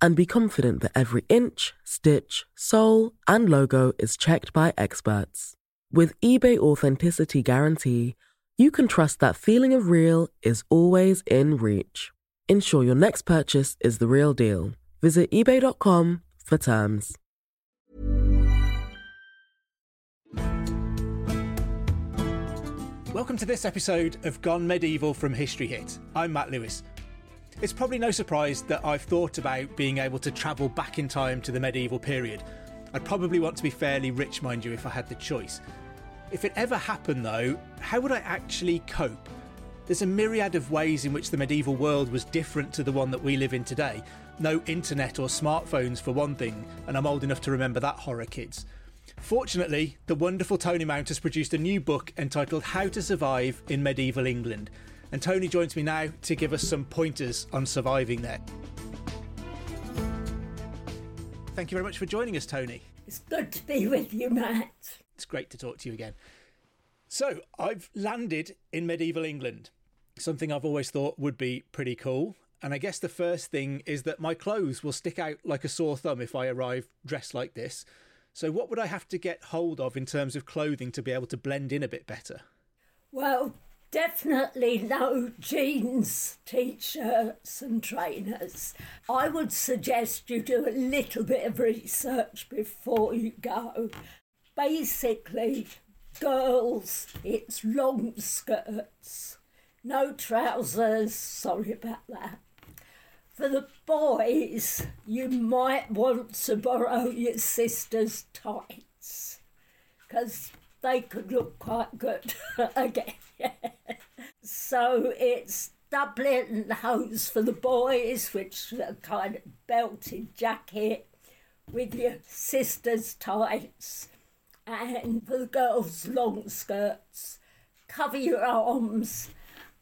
And be confident that every inch, stitch, sole, and logo is checked by experts. With eBay Authenticity Guarantee, you can trust that feeling of real is always in reach. Ensure your next purchase is the real deal. Visit eBay.com for terms. Welcome to this episode of Gone Medieval from History Hit. I'm Matt Lewis. It's probably no surprise that I've thought about being able to travel back in time to the medieval period. I'd probably want to be fairly rich, mind you, if I had the choice. If it ever happened, though, how would I actually cope? There's a myriad of ways in which the medieval world was different to the one that we live in today. No internet or smartphones, for one thing, and I'm old enough to remember that horror, kids. Fortunately, the wonderful Tony Mount has produced a new book entitled How to Survive in Medieval England. And Tony joins me now to give us some pointers on surviving there. Thank you very much for joining us, Tony. It's good to be with you, Matt. It's great to talk to you again. So, I've landed in medieval England, something I've always thought would be pretty cool. And I guess the first thing is that my clothes will stick out like a sore thumb if I arrive dressed like this. So what would I have to get hold of in terms of clothing to be able to blend in a bit better? Well, definitely no jeans, t-shirts and trainers. I would suggest you do a little bit of research before you go. Basically, girls, it's long skirts, no trousers, sorry about that. For the boys, you might want to borrow your sister's tights, because they could look quite good again. So it's doublet and hose for the boys, which are kind of belted jacket with your sister's tights. And for the girls, long skirts. Cover your arms.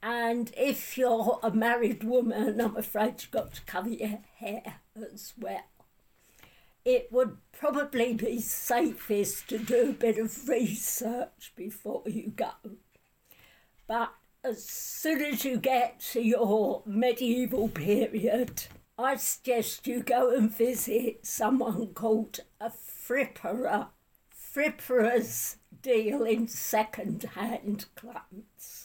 And if you're a married woman, I'm afraid you've got to cover your hair as well. It would probably be safest to do a bit of research before you go. But as soon as you get to your medieval period, I suggest you go and visit someone called a fripperer. Fripperers deal in second-hand clothes.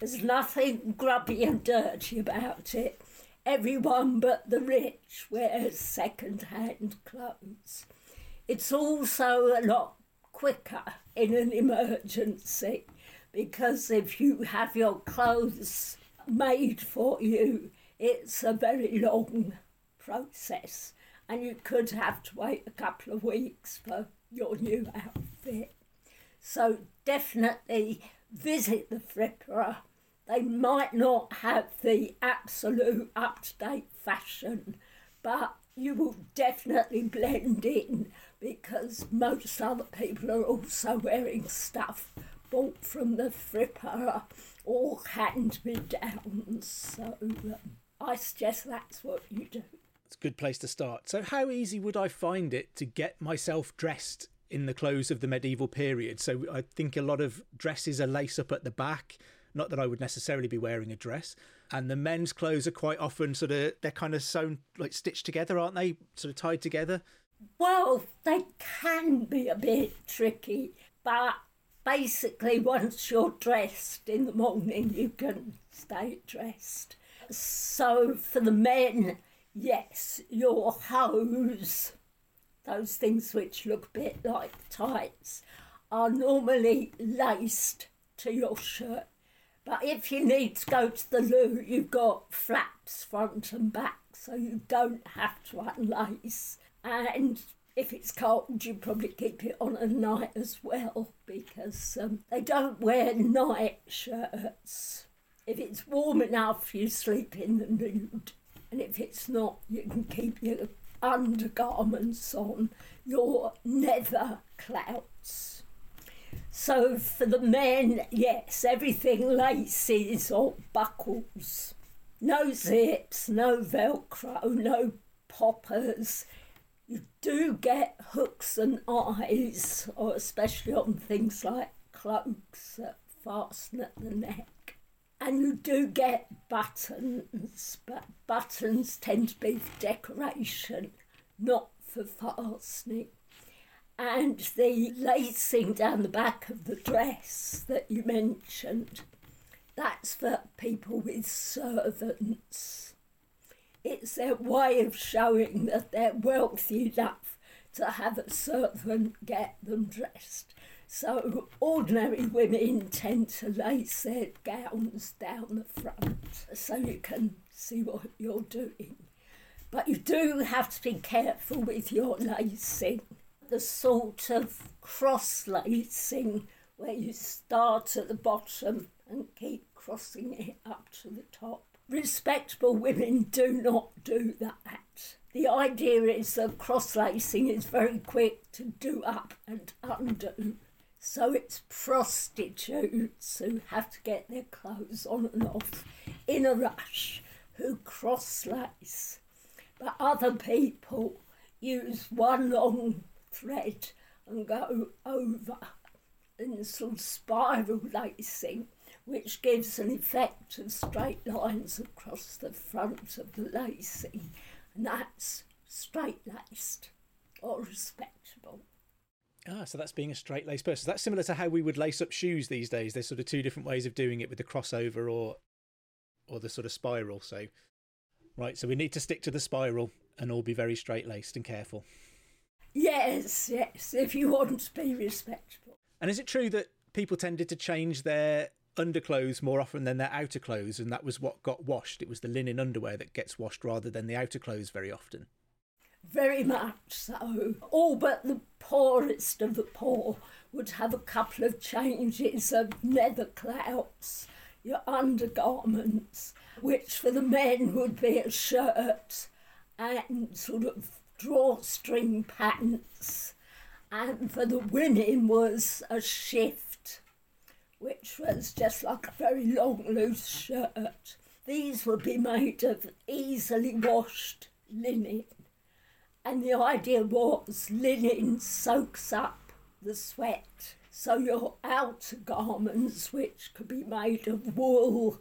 There's nothing grubby and dirty about it. Everyone but the rich wears second-hand clothes. It's also a lot quicker in an emergency, because if you have your clothes made for you, it's a very long process and you could have to wait a couple of weeks for your new outfit. So definitely visit the fripperer. They might not have the absolute up-to-date fashion, but you will definitely blend in because most other people are also wearing stuff bought from the fripperer or hand-me-downs. So I suggest that's what you do. It's a good place to start. So how easy would I find it to get myself dressed in the clothes of the medieval period? So I think a lot of dresses are lace up at the back. Not that I would necessarily be wearing a dress. And the men's clothes are quite often sort of, they're kind of sewn, like stitched together, aren't they? Sort of tied together. Well, they can be a bit tricky. But basically, once you're dressed in the morning, you can stay dressed. So for the men, yes, your hose, those things which look a bit like tights, are normally laced to your shirt. But if you need to go to the loo, you've got flaps front and back, so you don't have to unlace. And if it's cold, you probably keep it on at night as well, because they don't wear night shirts. If it's warm enough, you sleep in the nude. And if it's not, you can keep your undergarments on, your nether clouts. So for the men, yes, everything laces or buckles. No zips, no Velcro, no poppers. You do get hooks and eyes, or especially on things like cloaks that fasten at the neck. And you do get buttons, but buttons tend to be for decoration, not for fastening. And the lacing down the back of the dress that you mentioned, that's for people with servants. It's their way of showing that they're wealthy enough to have a servant get them dressed. So ordinary women tend to lace their gowns down the front so you can see what you're doing. But you do have to be careful with your lacing. The sort of cross-lacing where you start at the bottom and keep crossing it up to the top. Respectable women do not do that. The idea is that cross-lacing is very quick to do up and undo. So it's prostitutes who have to get their clothes on and off in a rush who cross-lace. But other people use one long thread and go over in sort of spiral lacing, which gives an effect of straight lines across the front of the lacing, and that's straight-laced or respectable. Ah, so that's being a straight-laced person. That's similar to how we would lace up shoes these days. There's sort of two different ways of doing it, with the crossover or the sort of spiral. So, right, so we need to stick to the spiral and all be very straight-laced and careful. Yes, if you want to be respectable. And is it true that people tended to change their underclothes more often than their outer clothes, and that was what got washed? It was the linen underwear that gets washed rather than the outer clothes very often. Very much so. All but the poorest of the poor would have a couple of changes of nether clouts, your undergarments, which for the men would be a shirt and sort of drawstring pants, and for the women was a shift, which was just like a very long, loose shirt. These would be made of easily washed linen. And the idea was linen soaks up the sweat. So your outer garments, which could be made of wool,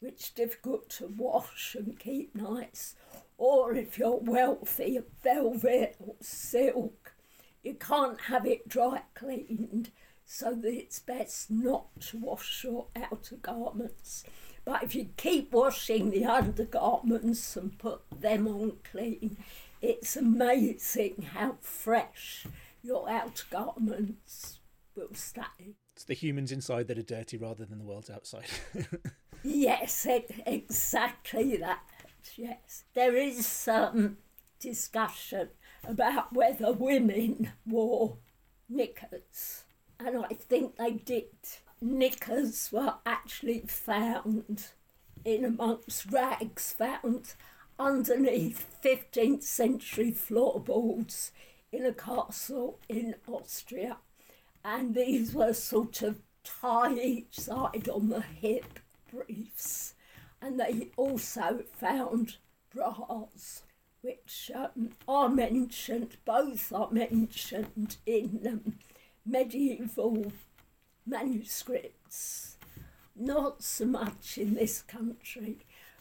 which is difficult to wash and keep nice, or if you're wealthy, velvet or silk, you can't have it dry cleaned. So that it's best not to wash your outer garments. But if you keep washing the undergarments and put them on clean, it's amazing how fresh your outer garments will stay. It's the humans inside that are dirty rather than the world's outside. Yes, exactly that, yes. There is some discussion about whether women wore knickers. And I think they did. Knickers were actually found in amongst rags, found underneath 15th century floorboards in a castle in Austria. And these were sort of tie each side on the hip briefs. And they also found bras, which are mentioned in medieval manuscripts, not so much in this country,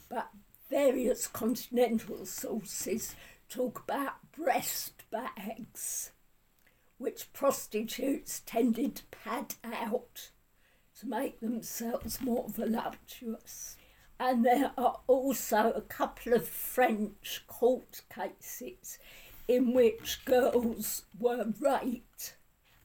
but various continental sources talk about breast bags, which prostitutes tended to pad out to make themselves more voluptuous. And there are also a couple of French court cases in which girls were raped,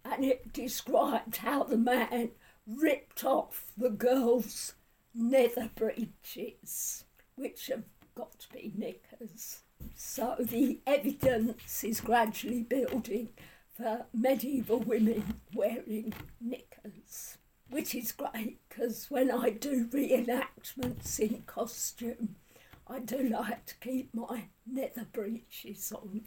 and it described how the man ripped off the girls' nether breeches, which have got to be knickers. So the evidence is gradually building for medieval women wearing knickers, which is great, because when I do reenactments in costume, I do like to keep my nether breeches on.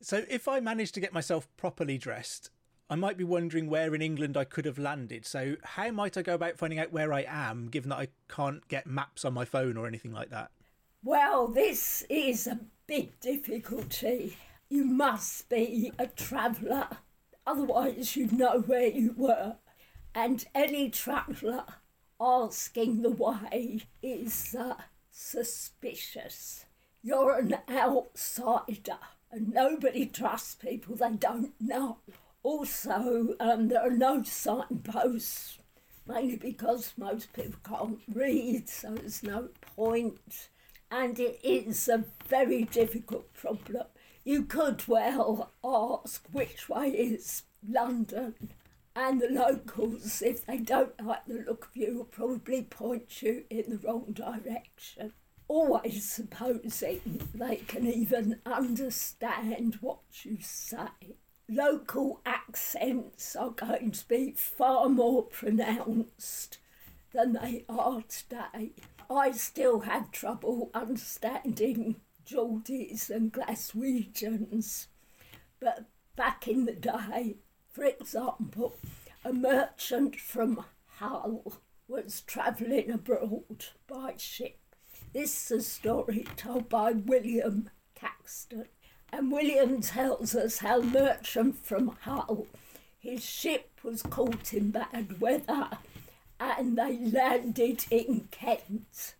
So if I manage to get myself properly dressed, I might be wondering where in England I could have landed. So how might I go about finding out where I am, given that I can't get maps on my phone or anything like that? Well, this is a big difficulty. You must be a traveller, otherwise you'd know where you were. And any traveller asking the way is suspicious. You're an outsider and nobody trusts people they don't know. Also, there are no signposts, mainly because most people can't read, so there's no point. And it is a very difficult problem. You could well ask which way is London, and the locals, if they don't like the look of you, will probably point you in the wrong direction. Always supposing they can even understand what you say. Local accents are going to be far more pronounced than they are today. I still have trouble understanding Geordies and Glaswegians, but back in the day, for example, a merchant from Hull was travelling abroad by ship. This is a story told by William Caxton, and William tells us how a merchant from Hull, his ship was caught in bad weather, and they landed in Kent,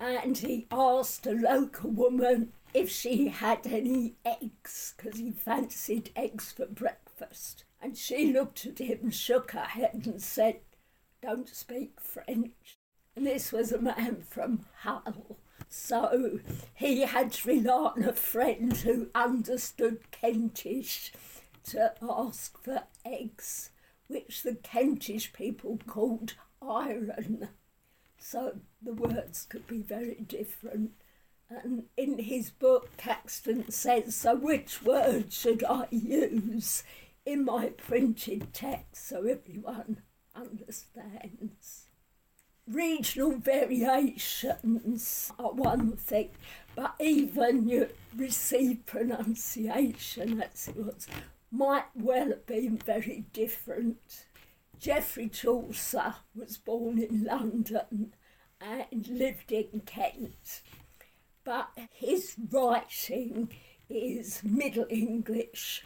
and he asked a local woman if she had any eggs, because he fancied eggs for breakfast. And she looked at him, shook her head and said, "Don't speak French." And this was a man from Hull. So he had to rely on a friend who understood Kentish to ask for eggs, which the Kentish people called iron. So the words could be very different. And in his book, Caxton says, "So which word should I use in my printed text so everyone understands?" Regional variations are one thing, but even your received pronunciation, as it was, might well have been very different. Geoffrey Chaucer was born in London and lived in Kent, but his writing is Middle English,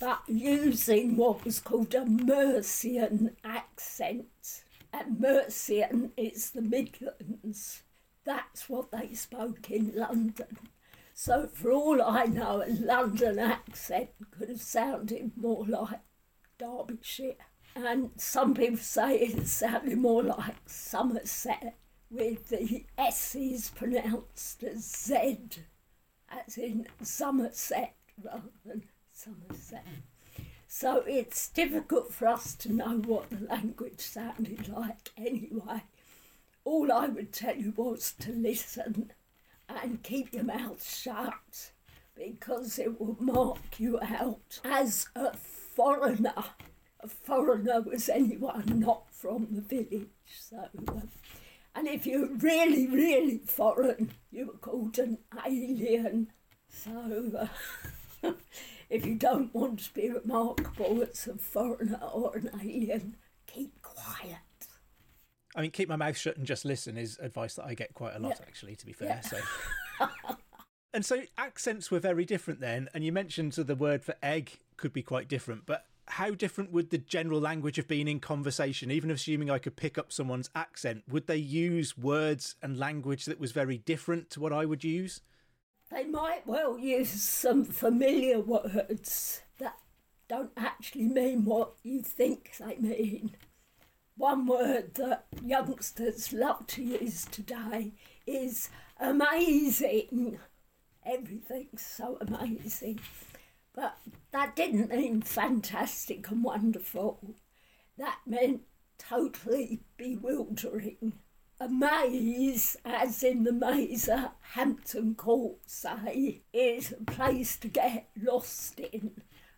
but using what was called a Mercian accent. And Mercian is the Midlands. That's what they spoke in London. So for all I know, a London accent could have sounded more like Derbyshire. And some people say it sounded more like Somerset, with the S's pronounced as Z, as in Somerset rather than Somerset. So it's difficult for us to know what the language sounded like anyway. All I would tell you was to listen and keep your mouth shut, because it will mark you out as a foreigner. A foreigner was anyone not from the village. And if you're really, really foreign, you were called an alien. So if you don't want to be remarkable as a foreigner or an alien, keep quiet. I mean, keep my mouth shut and just listen is advice that I get quite a lot, actually, to be fair. Yeah. So. And so accents were very different then. And you mentioned so the word for egg could be quite different. But how different would the general language have been in conversation? Even assuming I could pick up someone's accent, would they use words and language that was very different to what I would use? They might well use some familiar words that don't actually mean what you think they mean. One word that youngsters love to use today is amazing. Everything's so amazing. But that didn't mean fantastic and wonderful. That meant totally bewildering. A maze, as in the maze at Hampton Court, say, is a place to get lost in.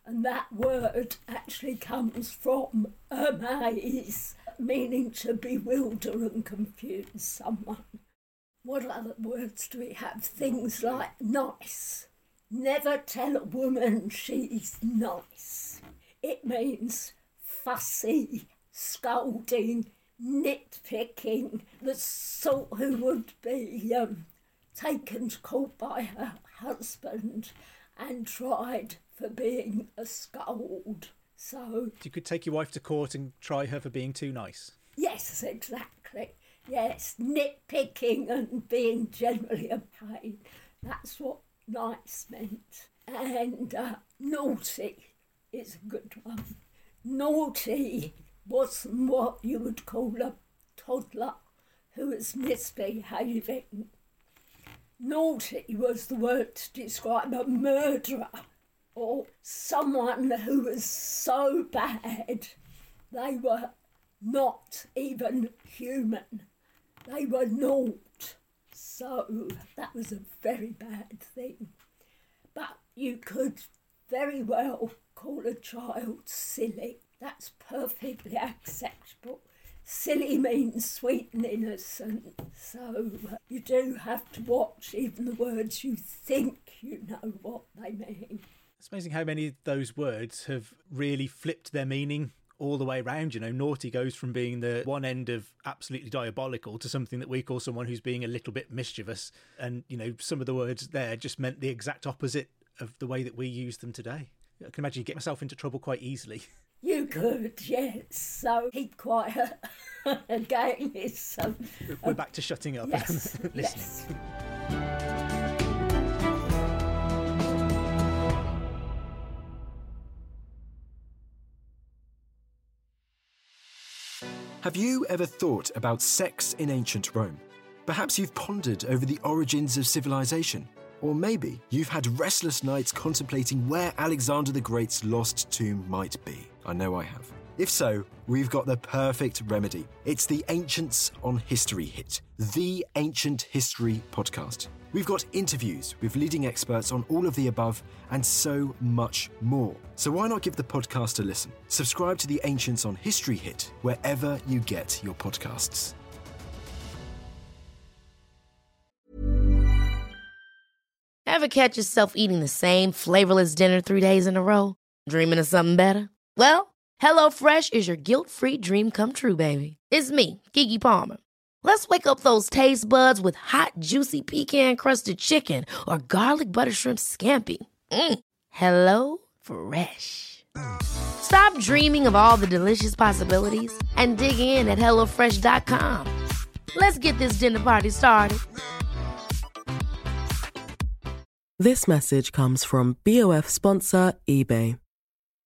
And that word actually comes from amaze, meaning to bewilder and confuse someone. What other words do we have? Things like nice. Never tell a woman she's nice. It means fussy, scolding, nitpicking, the sort who would be taken to court by her husband and tried for being a scold. So you could take your wife to court and try her for being too nice? Yes, exactly. Yes, nitpicking and being generally a pain. That's what nice meant. And naughty is a good one. Naughty wasn't what you would call a toddler who was misbehaving. Naughty was the word to describe a murderer or someone who was so bad they were not even human. They were naught. So that was a very bad thing. But you could very well call a child silly. That's perfectly acceptable. Silly means sweet and innocent, so you do have to watch even the words you think you know what they mean. It's amazing how many of those words have really flipped their meaning all the way around. You know, naughty goes from being the one end of absolutely diabolical to something that we call someone who's being a little bit mischievous. And, you know, some of the words there just meant the exact opposite of the way that we use them today. I can imagine you get myself into trouble quite easily. You could, yes. So keep quiet. Again, it's... We're back to shutting up. Yes, yes. Have you ever thought about sex in ancient Rome? Perhaps you've pondered over the origins of civilization. Or maybe you've had restless nights contemplating where Alexander the Great's lost tomb might be. I know I have. If so, we've got the perfect remedy. It's The Ancients on History Hit, the Ancient History podcast. We've got interviews with leading experts on all of the above and so much more. So why not give the podcast a listen? Subscribe to The Ancients on History Hit wherever you get your podcasts. Ever catch yourself eating the same flavorless dinner 3 days in a row? Dreaming of something better? Well, HelloFresh is your guilt-free dream come true, baby. It's me, Keke Palmer. Let's wake up those taste buds with hot, juicy pecan-crusted chicken or garlic butter shrimp scampi. Hello Fresh. Stop dreaming of all the delicious possibilities and dig in at HelloFresh.com. Let's get this dinner party started. This message comes from BOF sponsor eBay.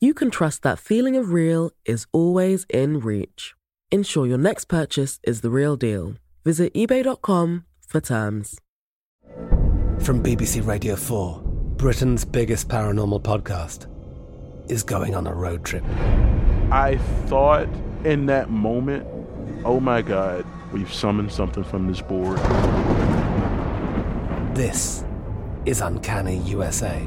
you can trust that feeling of real is always in reach. Ensure your next purchase is the real deal. Visit eBay.com for terms. From BBC Radio 4, Britain's biggest paranormal podcast is going on a road trip. I thought in that moment, oh my God, we've summoned something from this board. This is Uncanny USA.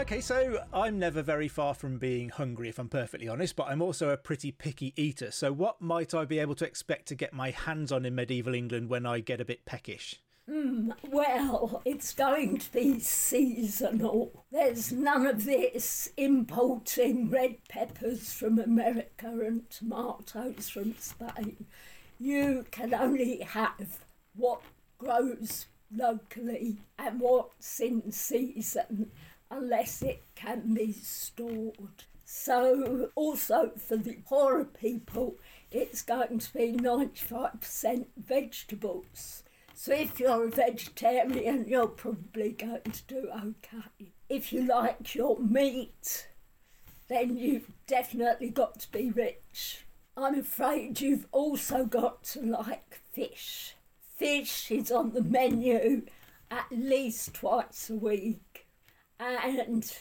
Okay, so I'm never very far from being hungry, if I'm perfectly honest, but I'm also a pretty picky eater. So what might I be able to expect to get my hands on in medieval England when I get a bit peckish? Well, it's going to be seasonal. There's none of this importing red peppers from America and tomatoes from Spain. You can only have what grows locally and what's in season, unless it can be stored. So also for the poorer people, it's going to be 95% vegetables. So if you're a vegetarian, you're probably going to do okay. If you like your meat, then you've definitely got to be rich. I'm afraid you've also got to like fish. Fish is on the menu at least twice a week and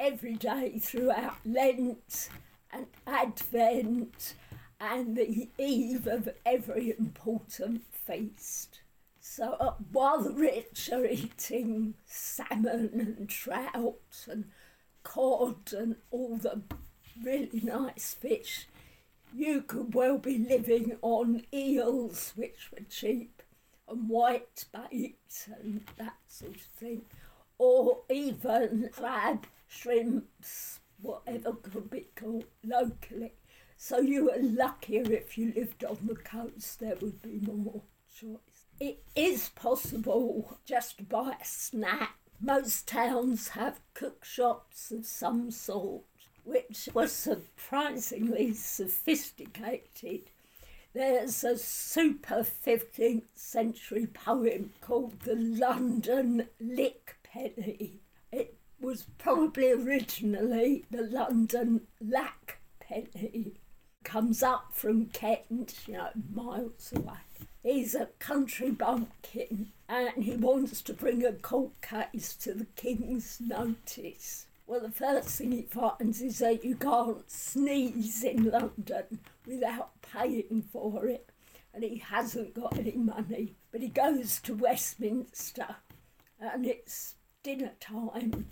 every day throughout Lent and Advent and the eve of every important feast. So while the rich are eating salmon and trout and cod and all the really nice fish, you could well be living on eels, which were cheap, and whitebait and that sort of thing, or even crab, shrimps, whatever could be caught locally. So you were luckier if you lived on the coast, there would be more choice. It is possible just to buy a snack. Most towns have cook shops of some sort, which was surprisingly sophisticated. There's a super 15th century poem called The London Lack penny. It was probably originally the London Lack penny. Comes up from Kent, miles away. He's a country bumpkin and he wants to bring a court case to the king's notice. Well, the first thing he finds is that you can't sneeze in London without paying for it, and he hasn't got any money. But he goes to Westminster and it's dinner time,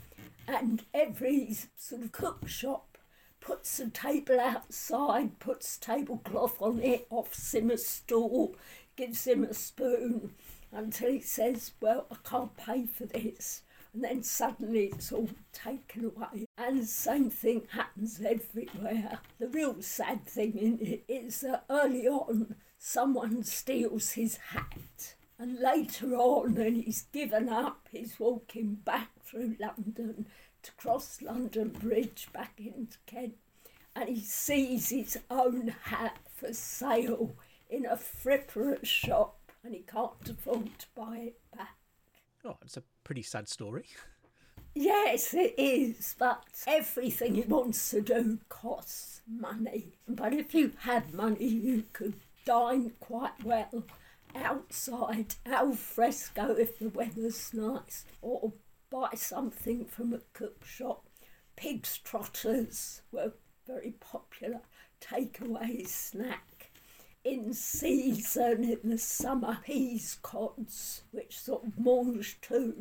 and every sort of cook shop puts a table outside, puts tablecloth on it, offers him a stool, gives him a spoon, until he says, well, I can't pay for this. And then suddenly it's all taken away. And the same thing happens everywhere. The real sad thing in it is that early on, someone steals his hat. And later on, when he's given up, he's walking back through London to cross London Bridge back into Kent. And he sees his own hat for sale in a fripperer's shop, and he can't afford to buy it back. Oh, it's a pretty sad story. Yes, it is, but everything he wants to do costs money. But if you had money, you could dine quite well outside, al fresco if the weather's nice, or buy something from a cook shop. Pig's trotters were very popular takeaway snack. In season, in the summer, peas cods, which sort of mange tout,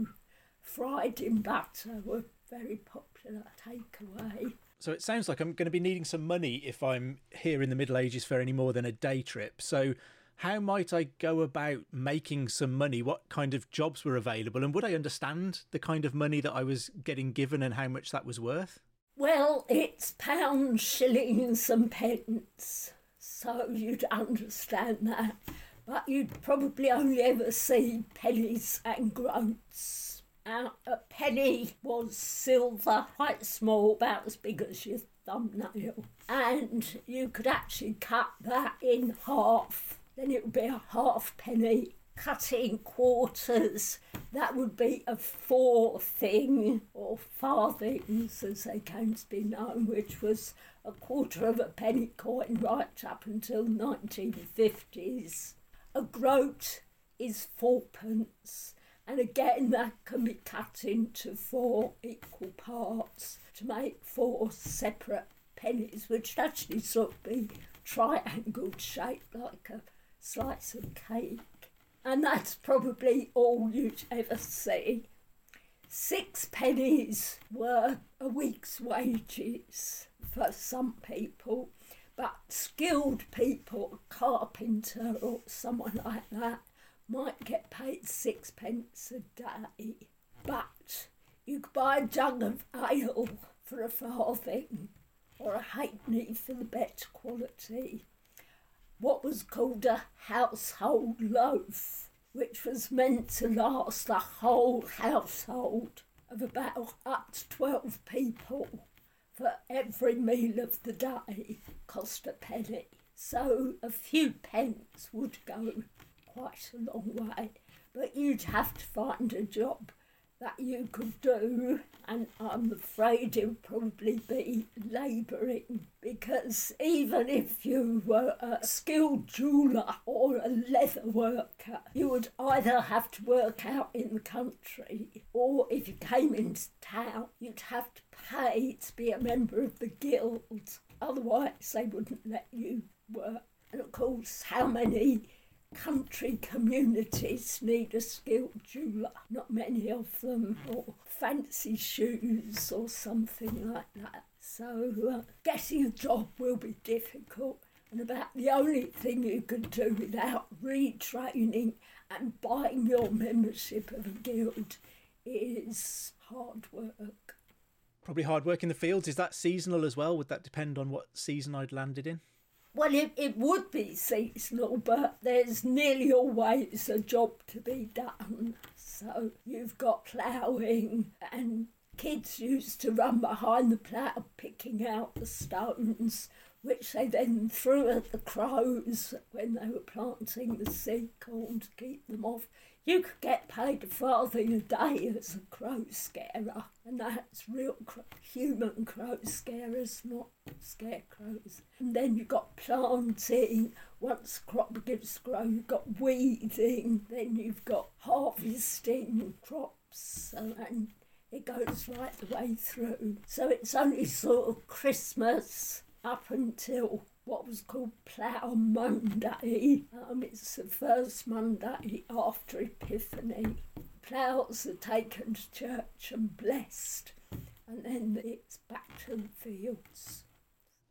fried in butter, were very popular takeaway. So it sounds like I'm going to be needing some money if I'm here in the Middle Ages for any more than a day trip. So how might I go about making some money? What kind of jobs were available? And would I understand the kind of money that I was getting given and how much that was worth? Well, it's pounds, shillings and pence. So you'd understand that, but you'd probably only ever see pennies and groats. A penny was silver, quite small, about as big as your thumbnail, and you could actually cut that in half. Then it would be a half penny. Cut it in quarters, that would be a farthing, or farthings as they came to be known, which was a quarter of a penny coin right up until 1950s. A groat is fourpence, and again that can be cut into four equal parts to make four separate pennies, which actually sort of be triangle shaped like a slice of cake. And that's probably all you'd ever see. 6 pennies were a week's wages for some people, but skilled people, carpenter or someone like that, might get paid 6 pence a day. But you could buy a jug of ale for a farthing or a halfpenny for the better quality. What was called a household loaf, which was meant to last a whole household of about up to 12 people for every meal of the day, cost a penny. So a few pence would go quite a long way, but you'd have to find a job that you could do, and I'm afraid it'd probably be labouring, because even if you were a skilled jeweller or a leather worker, you would either have to work out in the country, or if you came into town, you'd have to pay to be a member of the guild. Otherwise, they wouldn't let you work. And of course, how many country communities need a skilled jeweller? Not many of them, or fancy shoes or something like that. So getting a job will be difficult, and about the only thing you can do without retraining and buying your membership of a guild is hard work. Probably hard work in the fields. Is that seasonal as well? Would that depend on what season I'd landed in? Well, it would be seasonal, but there's nearly always a job to be done. So you've got ploughing, and kids used to run behind the plough picking out the stones, which they then threw at the crows when they were planting the seed corn to keep them off. You could get paid a farthing a day as a crow scarer, and that's real human crow scarers, not scarecrows. And then you got planting. Once the crop gets grown, you've got weeding, then you've got harvesting crops, and it goes right the way through. So it's only sort of Christmas up until what was called Plough Monday. It's the first Monday after Epiphany. Ploughs are taken to church and blessed, and then it's back to the fields.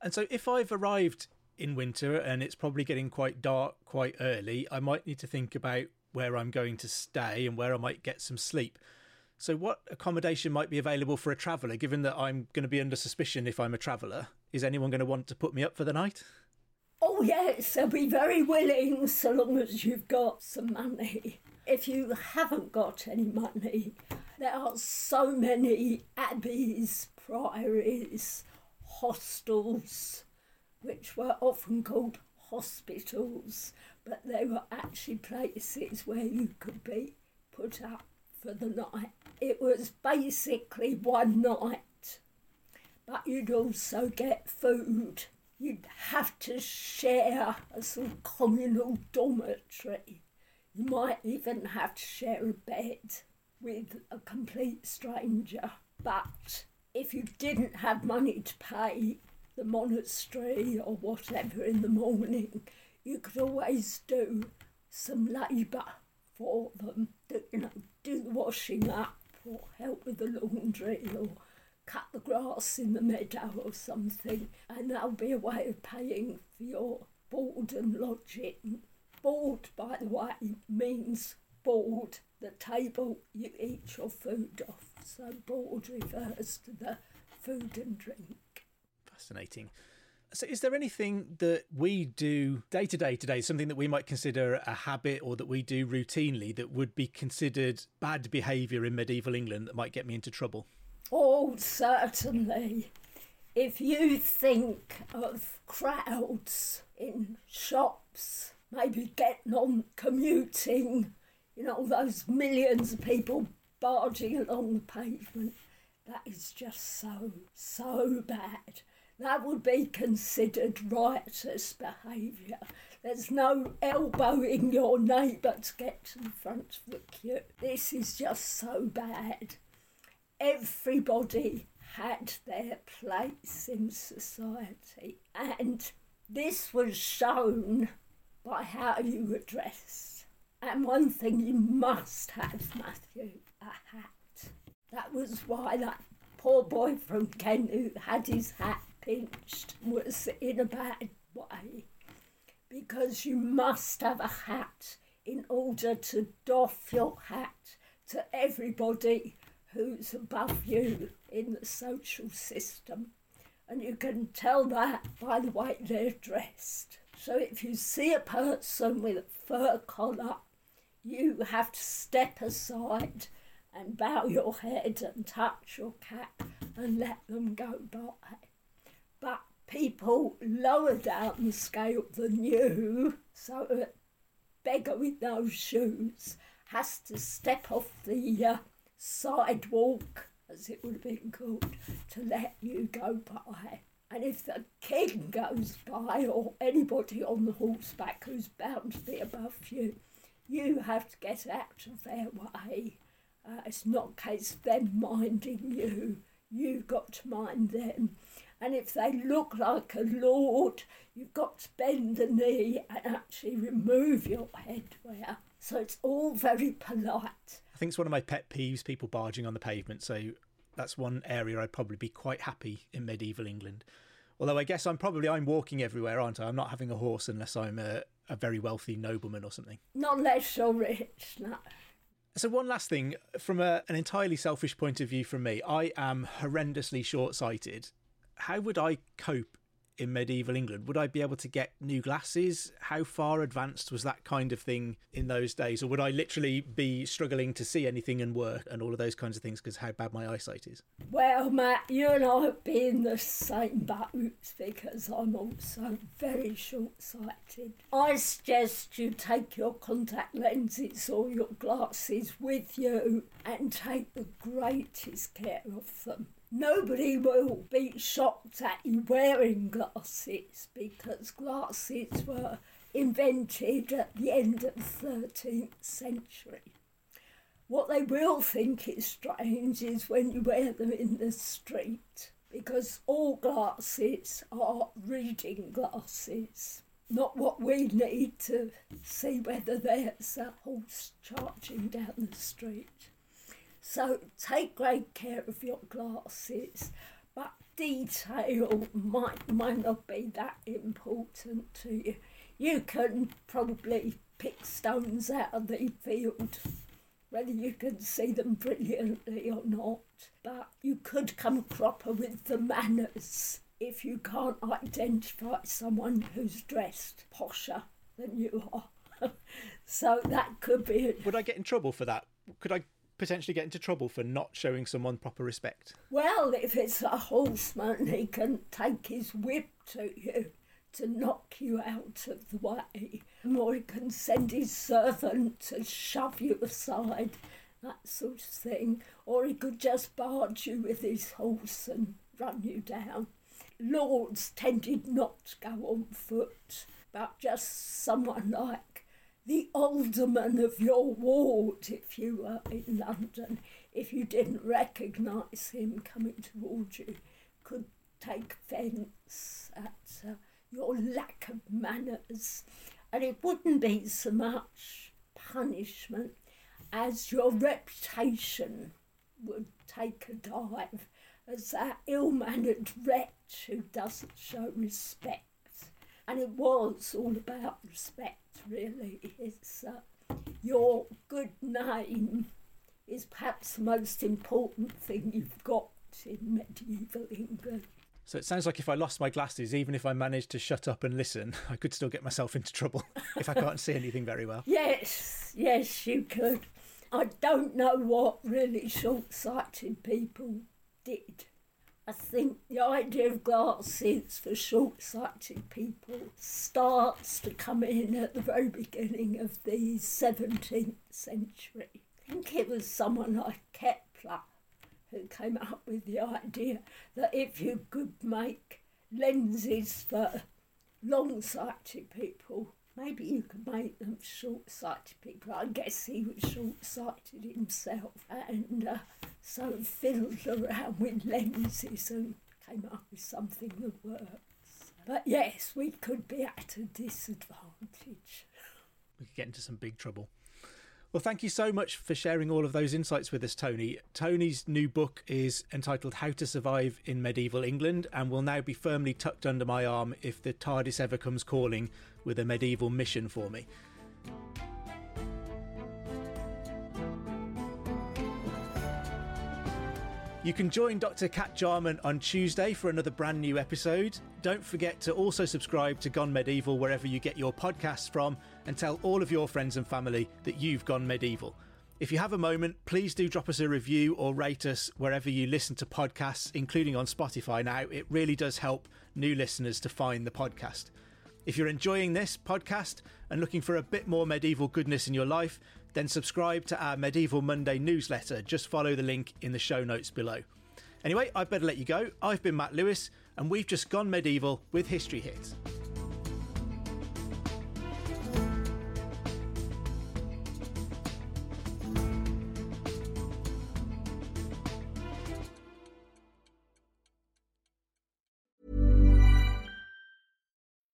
And so if I've arrived in winter and it's probably getting quite dark quite early, I might need to think about where I'm going to stay and where I might get some sleep. So what accommodation might be available for a traveller, given that I'm going to be under suspicion if I'm a traveller? Is anyone going to want to put me up for the night? Oh, yes, they'll be very willing, so long as you've got some money. If you haven't got any money, there are so many abbeys, priories, hostels, which were often called hospitals, but they were actually places where you could be put up for the night. It was basically one night, but you'd also get food. You'd have to share a sort of communal dormitory. You might even have to share a bed with a complete stranger. But if you didn't have money to pay the monastery or whatever in the morning, you could always do some labour for them, do the washing up or help with the laundry or cut the grass in the meadow or something, and that'll be a way of paying for your board and lodging. Board, by the way, means board, the table you eat your food off, so board refers to the food and drink. Fascinating. So is there anything that we do day to day today, something that we might consider a habit or that we do routinely that would be considered bad behaviour in medieval England that might get me into trouble? Oh, certainly. If you think of crowds in shops, maybe getting on commuting, all those millions of people barging along the pavement, that is just so bad. That would be considered riotous behaviour. There's no elbowing your neighbour to get to the front of the queue. This is just so bad. Everybody had their place in society, and this was shown by how you were dressed. And one thing you must have, Matthew, a hat. That was why that poor boy from Kent who had his hat pinched was in a bad way. Because you must have a hat in order to doff your hat to everybody who's above you in the social system. And you can tell that by the way they're dressed. So if you see a person with a fur collar, you have to step aside and bow your head and touch your cap and let them go by. But people lower down the scale than you, so a beggar with no shoes has to step off the sidewalk, as it would have been called, to let you go by. And if the king goes by, or anybody on the horseback who's bound to be above you, you have to get out of their way. It's not a case of them minding you. You've got to mind them. And if they look like a lord, you've got to bend the knee and actually remove your headwear. So it's all very polite. I think it's one of my pet peeves, people barging on the pavement. So that's one area I'd probably be quite happy in medieval England. Although I guess I'm walking everywhere, aren't I? I'm not having a horse unless I'm a very wealthy nobleman or something. Not unless you're rich, no. So one last thing, from an entirely selfish point of view from me, I am horrendously short-sighted. How would I cope in medieval England? Would I be able to get new glasses? How far advanced was that kind of thing in those days? Or would I literally be struggling to see anything and work and all of those kinds of things because how bad my eyesight is? Well, Matt, you and I have been in the same boat because I'm also very short-sighted. I suggest you take your contact lenses or your glasses with you and take the greatest care of them. Nobody will be shocked at you wearing glasses because glasses were invented at the end of the 13th century. What they will think is strange is when you wear them in the street because all glasses are reading glasses, not what we need to see whether there's a horse charging down the street. So take great care of your glasses, but detail might not be that important to you. You can probably pick stones out of the field, whether you can see them brilliantly or not, but you could come cropper with the manners if you can't identify someone who's dressed posher than you are. So that could be... Would I get in trouble for that? Could I potentially get into trouble for not showing someone proper respect? Well, if it's a horseman, he can take his whip to you to knock you out of the way, or he can send his servant to shove you aside, that sort of thing, or he could just barge you with his horse and run you down. Lords tended not to go on foot, but just someone like the alderman of your ward, if you were in London, if you didn't recognise him coming towards you, could take offence at your lack of manners. And it wouldn't be so much punishment as your reputation would take a dive as that ill-mannered wretch who doesn't show respect. And it was all about respect, really. It's your good name is perhaps the most important thing you've got in medieval England. So it sounds like if I lost my glasses, even if I managed to shut up and listen, I could still get myself into trouble if I can't see anything very well. Yes, you could. I don't know what really short-sighted people did. I think the idea of glasses for short-sighted people starts to come in at the very beginning of the 17th century. I think it was someone like Kepler who came up with the idea that if you could make lenses for long-sighted people, maybe you could make them for short-sighted people. I guess he was short-sighted himself and so fiddled around with lenses and came up with something that works. But yes, we could be at a disadvantage. We could get into some big trouble. Well, thank you so much for sharing all of those insights with us, Tony. Tony's new book is entitled How to Survive in Medieval England and will now be firmly tucked under my arm if the TARDIS ever comes calling with a medieval mission for me. You can join Dr. Kat Jarman on Tuesday for another brand new episode. Don't forget to also subscribe to Gone Medieval wherever you get your podcasts from, and tell all of your friends and family that you've gone medieval. If you have a moment, please do drop us a review or rate us wherever you listen to podcasts, including on Spotify now. It really does help new listeners to find the podcast. If you're enjoying this podcast and looking for a bit more medieval goodness in your life, then subscribe to our Medieval Monday newsletter. Just follow the link in the show notes below. Anyway, I'd better let you go. I've been Matt Lewis, and we've just gone medieval with History Hit.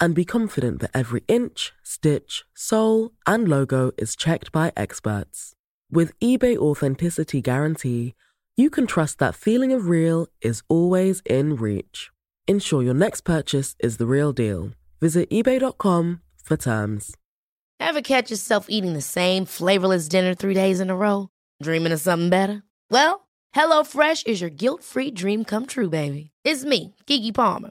and be confident that every inch, stitch, sole, and logo is checked by experts. With eBay Authenticity Guarantee, you can trust that feeling of real is always in reach. Ensure your next purchase is the real deal. Visit eBay.com for terms. Ever catch yourself eating the same flavorless dinner 3 days in a row? Dreaming of something better? Well, HelloFresh is your guilt-free dream come true, baby. It's me, Keke Palmer.